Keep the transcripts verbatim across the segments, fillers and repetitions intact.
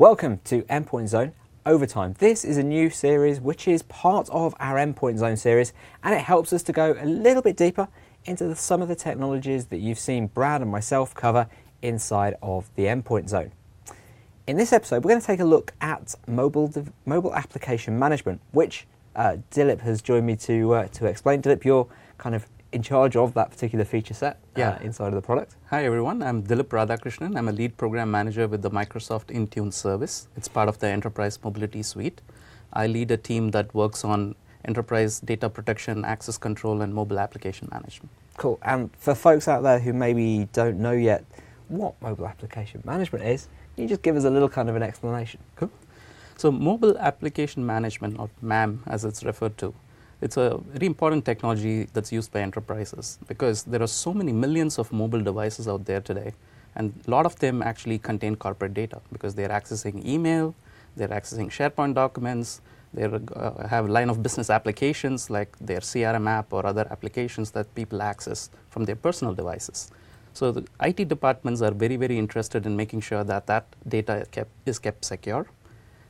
Welcome to Endpoint Zone Overtime. This is a new series which is part of our Endpoint Zone series, and it helps us to go a little bit deeper into the, some of the technologies that you've seen Brad and myself cover inside of the Endpoint Zone. In this episode, we're going to take a look at mobile mobile application management, which uh, Dilip has joined me to uh, to explain. Dilip, you're kind of in charge of that particular feature set yeah. uh, inside of the product. Hi everyone, I'm Dilip Radhakrishnan. I'm a lead program manager with the Microsoft Intune service. It's part of the Enterprise Mobility Suite. I lead a team that works on enterprise data protection, access control, and mobile application management. Cool, and for folks out there who maybe don't know yet what mobile application management is, can you just give us a little kind of an explanation? Cool. So mobile application management, or MAM as it's referred to, it's a very important technology that's used by enterprises because there are so many millions of mobile devices out there today, and a lot of them actually contain corporate data because they're accessing email, they're accessing SharePoint documents, they uh, have line of business applications like their C R M app or other applications that people access from their personal devices. So the I T departments are very, very interested in making sure that that data kept, is kept secure.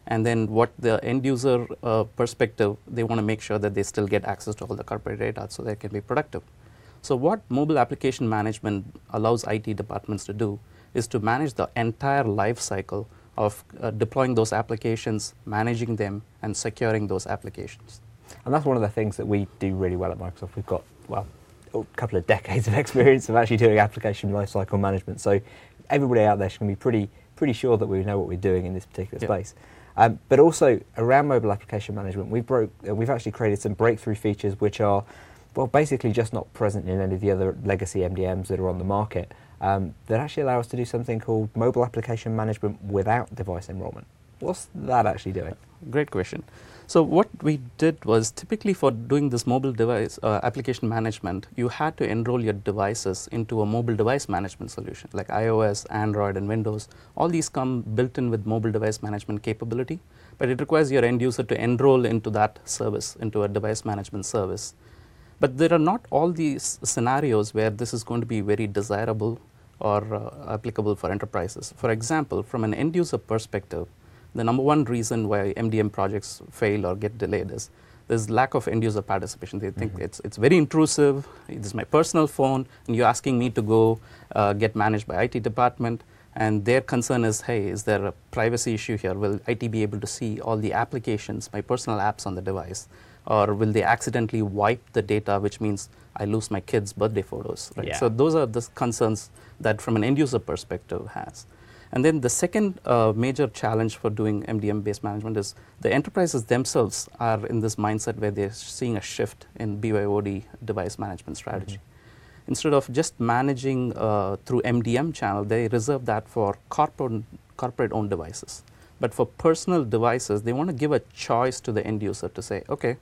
And then what the end user uh, perspective, they want to make sure that they still get access to all the corporate data so they can be productive. So what mobile application management allows I T departments to do is to manage the entire life cycle of uh, deploying those applications, managing them, and securing those applications. And that's one of the things that we do really well at Microsoft. We've got, well, a couple of decades of experience of actually doing application lifecycle management. So everybody out there should be pretty, pretty sure that we know what we're doing in this particular yep. space. Um, but also around mobile application management, we broke, uh, we've actually created some breakthrough features which are, well, basically just not present in any of the other legacy M D Ms that are on the market um, that actually allow us to do something called mobile application management without device enrollment. What's that actually doing? Great question. So what we did was, typically for doing this mobile device uh, application management, you had to enroll your devices into a mobile device management solution like iOS, Android, and Windows. All these come built in with mobile device management capability, but it requires your end user to enroll into that service, into a device management service. But there are not all these scenarios where this is going to be very desirable or uh, applicable for enterprises. For example, from an end user perspective, the number one reason why M D M projects fail or get delayed is there's lack of end-user participation. They think mm-hmm. it's it's very intrusive, this is my personal phone, and you're asking me to go uh, get managed by I T department. And their concern is, hey, is there a privacy issue here? Will I T be able to see all the applications, my personal apps on the device? Or will they accidentally wipe the data, which means I lose my kids' birthday photos? Right? Yeah. So those are the concerns that from an end-user perspective has. And then the second uh, major challenge for doing M D M-based management is the enterprises themselves are in this mindset where they're seeing a shift in B Y O D device management strategy. Mm-hmm. Instead of just managing uh, through M D M channel, they reserve that for corporate, corporate-owned devices. But for personal devices, they want to give a choice to the end user to say, okay,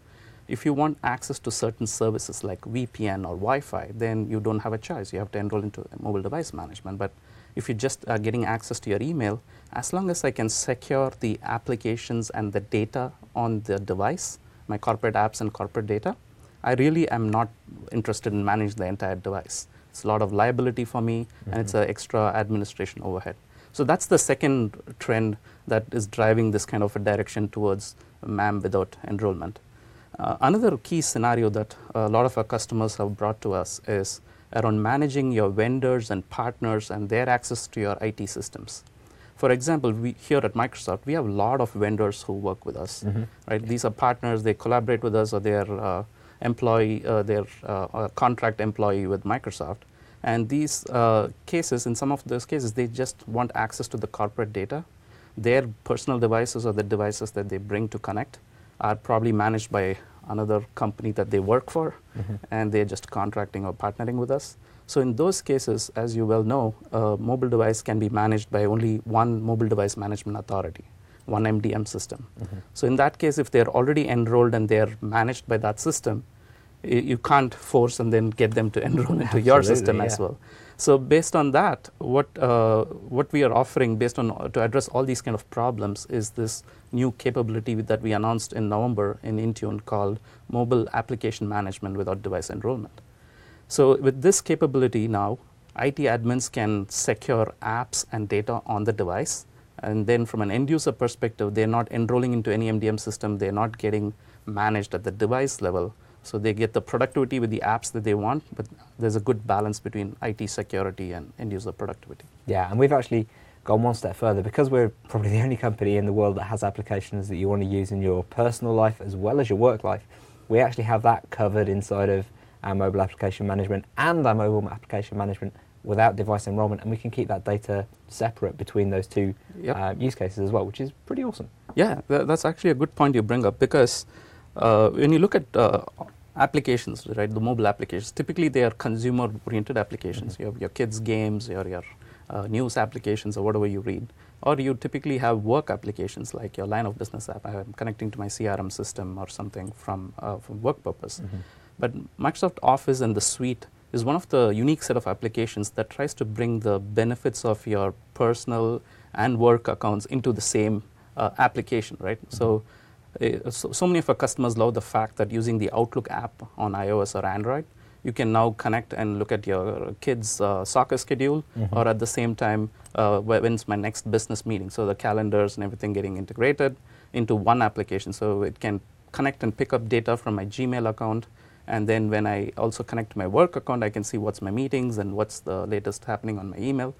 if you want access to certain services like V P N or Wi-Fi, then you don't have a choice. You have to enroll into mobile device management. But if you're just uh, getting access to your email, as long as I can secure the applications and the data on the device, my corporate apps and corporate data, I really am not interested in managing the entire device. It's a lot of liability for me, mm-hmm. and it's an extra administration overhead. So that's the second trend that is driving this kind of a direction towards MAM without enrollment. Uh, another key scenario that a lot of our customers have brought to us is around managing your vendors and partners and their access to your I T systems. For example, we here at Microsoft, we have a lot of vendors who work with us. Mm-hmm. Right? These are partners, they collaborate with us, or their uh, employee, uh, their uh, contract employee with Microsoft. And these uh, cases, in some of those cases, they just want access to the corporate data. Their personal devices or the devices that they bring to connect are probably managed by another company that they work for, mm-hmm. and they're just contracting or partnering with us. So in those cases, as you well know, a mobile device can be managed by only one mobile device management authority, one M D M system. Mm-hmm. So in that case, if they're already enrolled and they're managed by that system, y- you can't force and then get them to enroll into your system yeah. as well. So based on that, what uh, what we are offering based on uh, to address all these kind of problems is this new capability that we announced in November in Intune called Mobile Application Management Without Device Enrollment. So with this capability now, I T admins can secure apps and data on the device And then from an end user perspective, they're not enrolling into any M D M system, they're not getting managed at the device level. So they get the productivity with the apps that they want, but there's a good balance between I T security and end user productivity. Yeah, and we've actually gone one step further because we're probably the only company in the world that has applications that you want to use in your personal life as well as your work life. We actually have that covered inside of our mobile application management and our mobile application management without device enrollment, and we can keep that data separate between those two yep. uh, use cases as well, which is pretty awesome. Yeah, th- that's actually a good point you bring up, because uh, when you look at uh, applications, right, the mobile applications, typically they are consumer-oriented applications. Mm-hmm. You have your kids' games, your, your uh, news applications, or whatever you read. Or you typically have work applications like your line of business app. I'm connecting to my C R M system or something from, uh, from work purpose. Mm-hmm. But Microsoft Office and the suite is one of the unique set of applications that tries to bring the benefits of your personal and work accounts into the same uh, application, right? Mm-hmm. So, uh, so, so many of our customers love the fact that using the Outlook app on iOS or Android, you can now connect and look at your kids' uh, soccer schedule, mm-hmm. or at the same time, uh, when's my next business meeting? So the calendars and everything getting integrated into one application. So it can connect and pick up data from my Gmail account. And then when I also connect to my work account, I can see what's my meetings and what's the latest happening on my email.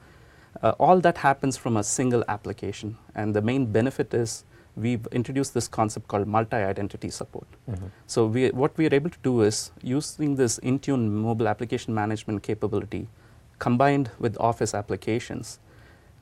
Uh, all that happens from a single application. And the main benefit is we've introduced this concept called multi-identity support. Mm-hmm. So we, what we're able to do is using this Intune mobile application management capability combined with Office applications.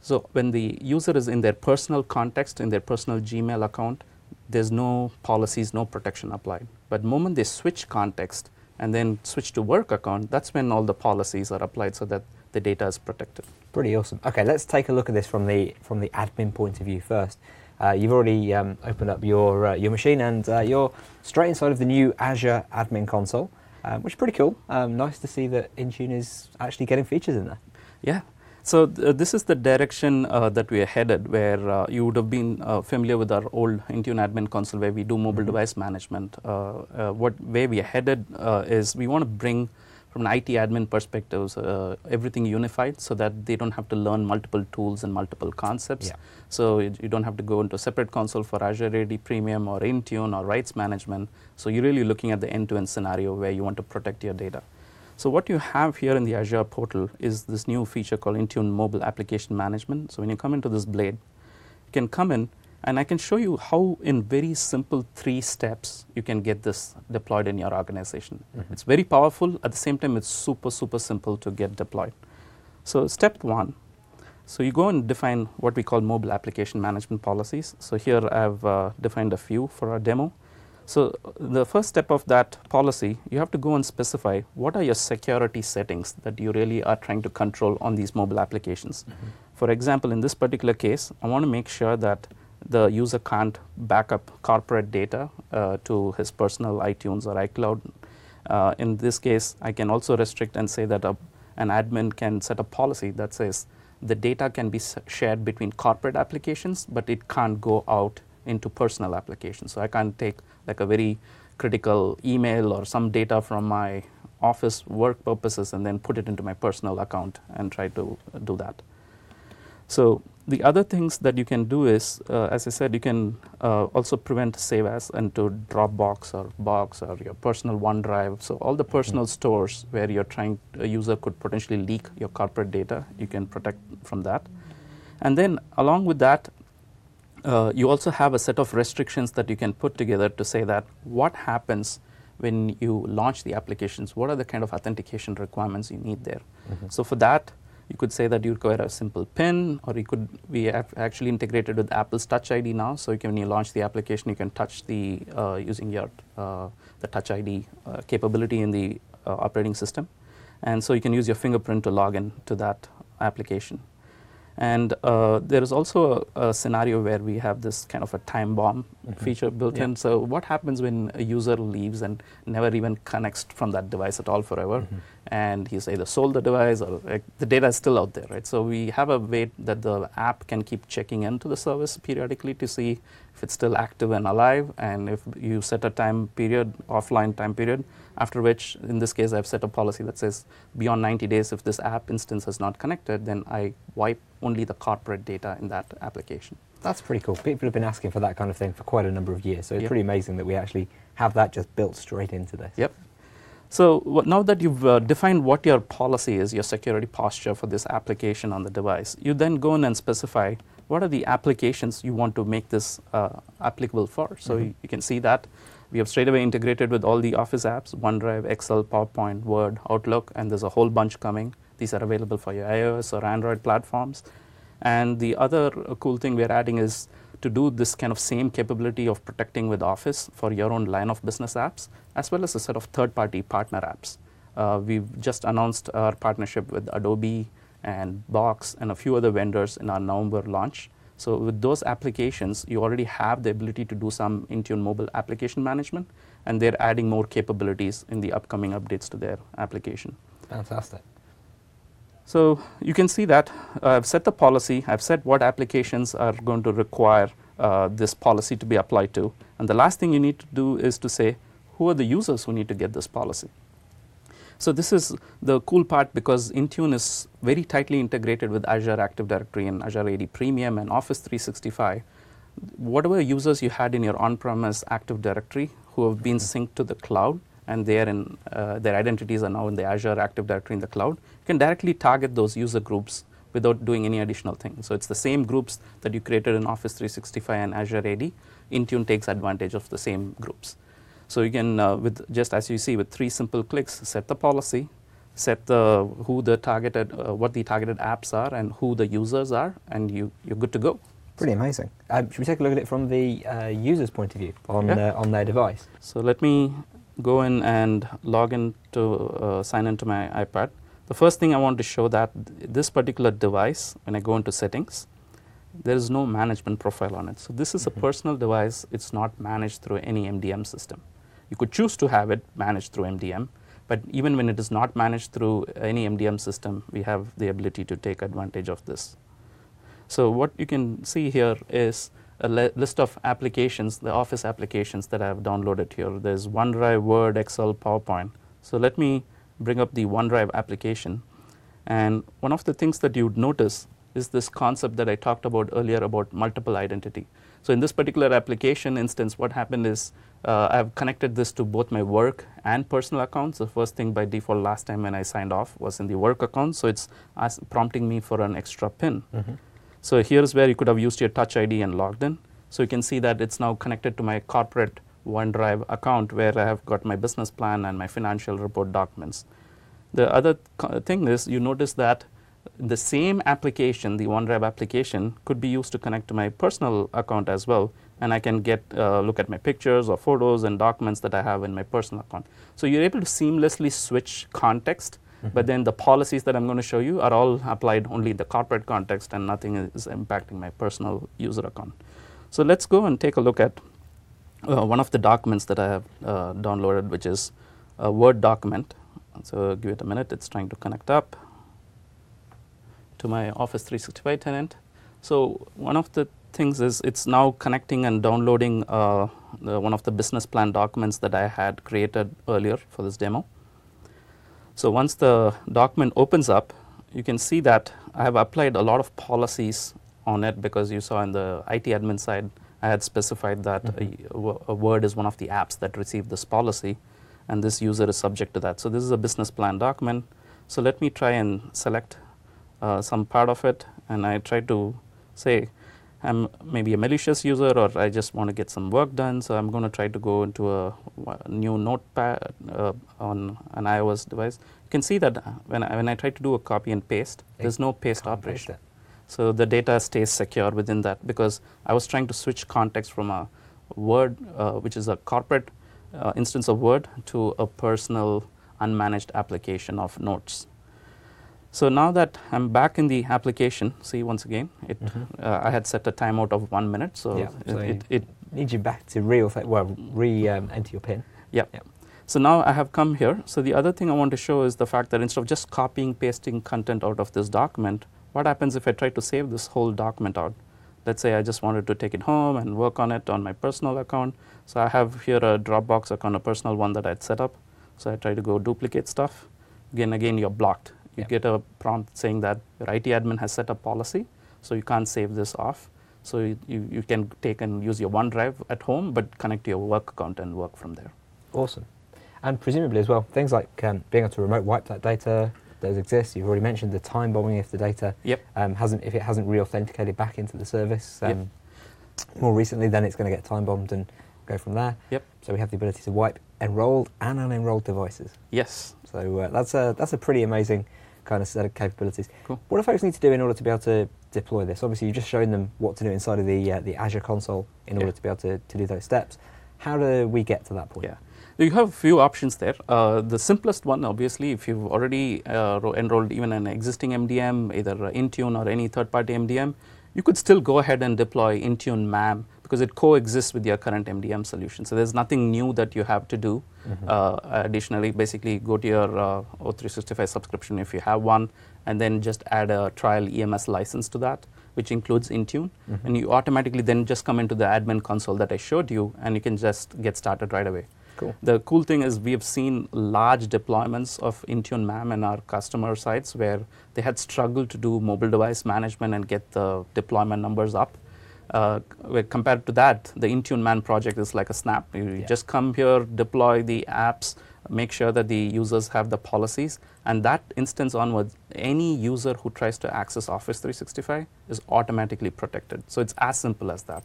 So when the user is in their personal context, in their personal Gmail account, there's no policies, no protection applied. But the moment they switch context and then switch to work account, that's when all the policies are applied so that the data is protected. Pretty awesome. Okay, let's take a look at this from the from the admin point of view first. Uh, you've already um, opened up your uh, your machine and uh, you're straight inside of the new Azure Admin Console, um, which is pretty cool. Um, nice to see that Intune is actually getting features in there. Yeah. So th- this is the direction uh, that we are headed, where uh, you would have been uh, familiar with our old Intune Admin Console where we do mobile mm-hmm. device management. Uh, uh, what where we are headed uh, is we want to bring, from an I T admin perspective, uh, everything unified so that they don't have to learn multiple tools and multiple concepts. Yeah. So you, you don't have to go into a separate console for Azure A D Premium or Intune or rights management. So you're really looking at the end-to-end scenario where you want to protect your data. So what you have here in the Azure portal is this new feature called Intune Mobile Application Management. So when you come into this blade, you can come in and I can show you how in very simple three steps you can get this deployed in your organization. Mm-hmm. It's very powerful. At the same time, it's super, super simple to get deployed. So step one, so you go and define what we call mobile application management policies. So here I've uh, defined a few for our demo. So the first step of that policy, you have to go and specify what are your security settings that you really are trying to control on these mobile applications. Mm-hmm. For example, in this particular case, I want to make sure that the user can't back up corporate data uh, to his personal iTunes or iCloud. Uh, in this case, I can also restrict and say that a, an admin can set a policy that says the data can be s- shared between corporate applications, but it can't go out into personal applications. So I can't take like a very critical email or some data from my office work purposes and then put it into my personal account and try to do that. So the other things that you can do is, uh, as I said, you can uh, also prevent save as into Dropbox or Box or your personal OneDrive. So all the personal mm-hmm. stores where you're trying, a user could potentially leak your corporate data, you can protect from that. And then along with that, Uh, you also have a set of restrictions that you can put together to say that what happens when you launch the applications, what are the kind of authentication requirements you need there. Mm-hmm. So for that, you could say that you require a simple PIN, or you could, we have actually integrated with Apple's Touch I D now, so you can, when you launch the application, you can touch the, uh, using your, uh, the Touch I D uh, capability in the uh, operating system. And so you can use your fingerprint to log in to that application. And uh, there is also a, a scenario where we have this kind of a time bomb mm-hmm. feature built yeah. in. So what happens when a user leaves and never even connects from that device at all forever? Mm-hmm. and he's either sold the device or uh, the data is still out there, right? So we have a way that the app can keep checking into the service periodically to see if it's still active and alive, and if you set a time period, offline time period, after which, in this case, I've set a policy that says beyond ninety days, if this app instance is not connected, then I wipe only the corporate data in that application. That's pretty cool. People have been asking for that kind of thing for quite a number of years, so it's yep. pretty amazing that we actually have that just built straight into this. Yep. So what, now that you've uh, defined what your policy is, your security posture for this application on the device, you then go in and specify what are the applications you want to make this uh, applicable for. So mm-hmm. you, you can see that we have straight away integrated with all the Office apps, OneDrive, Excel, PowerPoint, Word, Outlook, and there's a whole bunch coming. These are available for your iOS or Android platforms. And the other uh, cool thing we're adding is to do this kind of same capability of protecting with Office for your own line of business apps, as well as a set of third-party partner apps. Uh, we've just announced our partnership with Adobe and Box and a few other vendors in our November launch. So with those applications, you already have the ability to do some Intune mobile application management, and they're adding more capabilities in the upcoming updates to their application. Fantastic. So you can see that uh, I've set the policy, I've set what applications are going to require uh, this policy to be applied to. And the last thing you need to do is to say, who are the users who need to get this policy? So this is the cool part, because Intune is very tightly integrated with Azure Active Directory and Azure A D Premium and Office three sixty-five. Whatever users you had in your on-premise Active Directory who have been synced to the cloud, and they are in, uh, their identities are now in the Azure Active Directory in the cloud, you can directly target those user groups without doing any additional thing. So it's the same groups that you created in Office three sixty-five and Azure A D. Intune takes advantage of the same groups. So you can, uh, with just as you see, with three simple clicks, set the policy, set the who the targeted, uh, what the targeted apps are, and who the users are, and you you're good to go. Pretty amazing. Um, should we take a look at it from the uh, user's point of view on yeah. their, on their device? So let me go in and log in to uh, sign into my iPad. The first thing I want to show that th this particular device, when I go into settings, there is no management profile on it. So this is mm-hmm. a personal device. It's not managed through any M D M system. You could choose to have it managed through M D M, but even when it is not managed through any M D M system, we have the ability to take advantage of this. So what you can see here is a li list of applications, the Office applications that I have downloaded here. There's OneDrive, Word, Excel, PowerPoint. So let me bring up the OneDrive application. And one of the things that you'd notice is this concept that I talked about earlier about multiple identity. So in this particular application instance, what happened is uh, I've connected this to both my work and personal accounts. The first thing by default last time when I signed off was in the work account, so it's prompting me for an extra PIN. Mm-hmm. So here's where you could have used your Touch I D and logged in. So you can see that it's now connected to my corporate OneDrive account where I have got my business plan and my financial report documents. The other thing is you notice that the same application, the OneDrive application, could be used to connect to my personal account as well, and I can get uh, look at my pictures or photos and documents that I have in my personal account. So you're able to seamlessly switch context, mm-hmm. but then the policies that I'm going to show you are all applied only in the corporate context, and nothing is impacting my personal user account. So let's go and take a look at uh, one of the documents that I have uh, downloaded, which is a Word document. So give it a minute, it's trying to connect up to my Office three sixty-five tenant. So one of the things is it's now connecting and downloading uh, the, one of the business plan documents that I had created earlier for this demo. So once the document opens up, you can see that I have applied a lot of policies on it, because you saw in the I T admin side, I had specified that mm-hmm. a, a Word is one of the apps that received this policy, and this user is subject to that. So this is a business plan document. So let me try and select Uh, some part of it, and I try to say I'm maybe a malicious user, or I just want to get some work done, so I'm going to try to go into a, a new notepad uh, on an iOS device. You can see that when I, when I try to do a copy and paste, it there's no paste operation. So the data stays secure within that, because I was trying to switch context from a Word, uh, which is a corporate uh, instance of Word, to a personal unmanaged application of Notes. So now that I'm back in the application, see once again, it, mm-hmm. uh, I had set a timeout of one minute, so, yeah, so it, it, it needs you back to re-enter well, re, um, your PIN. Yeah. yeah. So now I have come here. So the other thing I want to show is the fact that instead of just copying, pasting content out of this document, what happens if I try to save this whole document out? Let's say I just wanted to take it home and work on it on my personal account. So I have here a Dropbox account, a personal one that I'd set up. So I try to go duplicate stuff. Again, again, you're blocked. You yep. get a prompt saying that your I T admin has set up policy, so you can't save this off. So you, you, you can take and use your OneDrive at home, but connect to your work account and work from there. Awesome. And presumably as well, things like um, being able to remote wipe that data, those exist. You've already mentioned the time bombing if the data yep. um, hasn't, if it hasn't re-authenticated back into the service um, yep. more recently, then it's going to get time bombed and go from there. Yep. So we have the ability to wipe enrolled and unenrolled devices. Yes. So uh, that's a that's a pretty amazing kind of set of capabilities. Cool. What do folks need to do in order to be able to deploy this? Obviously, you've just shown them what to do inside of the uh, the Azure console in yep. order to be able to, to do those steps. How do we get to that point? Yeah. You have a few options there. Uh, the simplest one, obviously, if you've already uh, enrolled even an existing M D M, either Intune or any third-party M D M, you could still go ahead and deploy Intune M A M because it coexists with your current M D M solution. So there's nothing new that you have to do. Mm-hmm. uh, additionally, basically go to your uh, O three sixty-five subscription if you have one, and then just add a trial E M S license to that, which includes Intune, mm-hmm. and you automatically then just come into the admin console that I showed you, and you can just get started right away. Cool. The cool thing is we have seen large deployments of Intune M A M in our customer sites where they had struggled to do mobile device management and get the deployment numbers up. Uh, compared to that, the Intune M A M project is like a snap. You yeah. just come here, deploy the apps, make sure that the users have the policies, and that instance onwards, any user who tries to access Office three sixty-five is automatically protected. So it's as simple as that.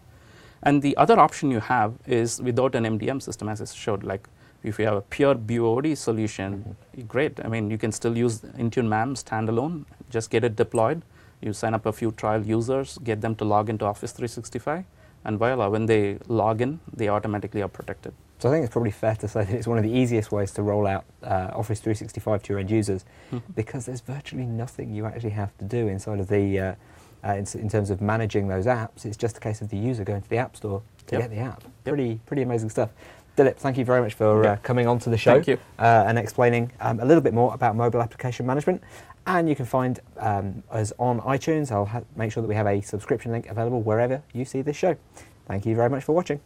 And the other option you have is without an M D M system, as I showed, like if you have a pure B Y O D solution, mm-hmm. great. I mean, you can still use Intune M A M standalone, just get it deployed. You sign up a few trial users, get them to log into Office three sixty-five, and voila, when they log in, they automatically are protected. So I think it's probably fair to say that it's one of the easiest ways to roll out uh, Office three sixty-five to your end users, mm-hmm. because there's virtually nothing you actually have to do inside of the uh, Uh, in, in terms of managing those apps. It's just a case of the user going to the App Store to yep. get the app. Yep. Pretty pretty amazing stuff. Dilip, thank you very much for yep. uh, coming on to the show uh, and explaining um, a little bit more about mobile application management. And you can find um, us on iTunes. I'll ha- make sure that we have a subscription link available wherever you see this show. Thank you very much for watching.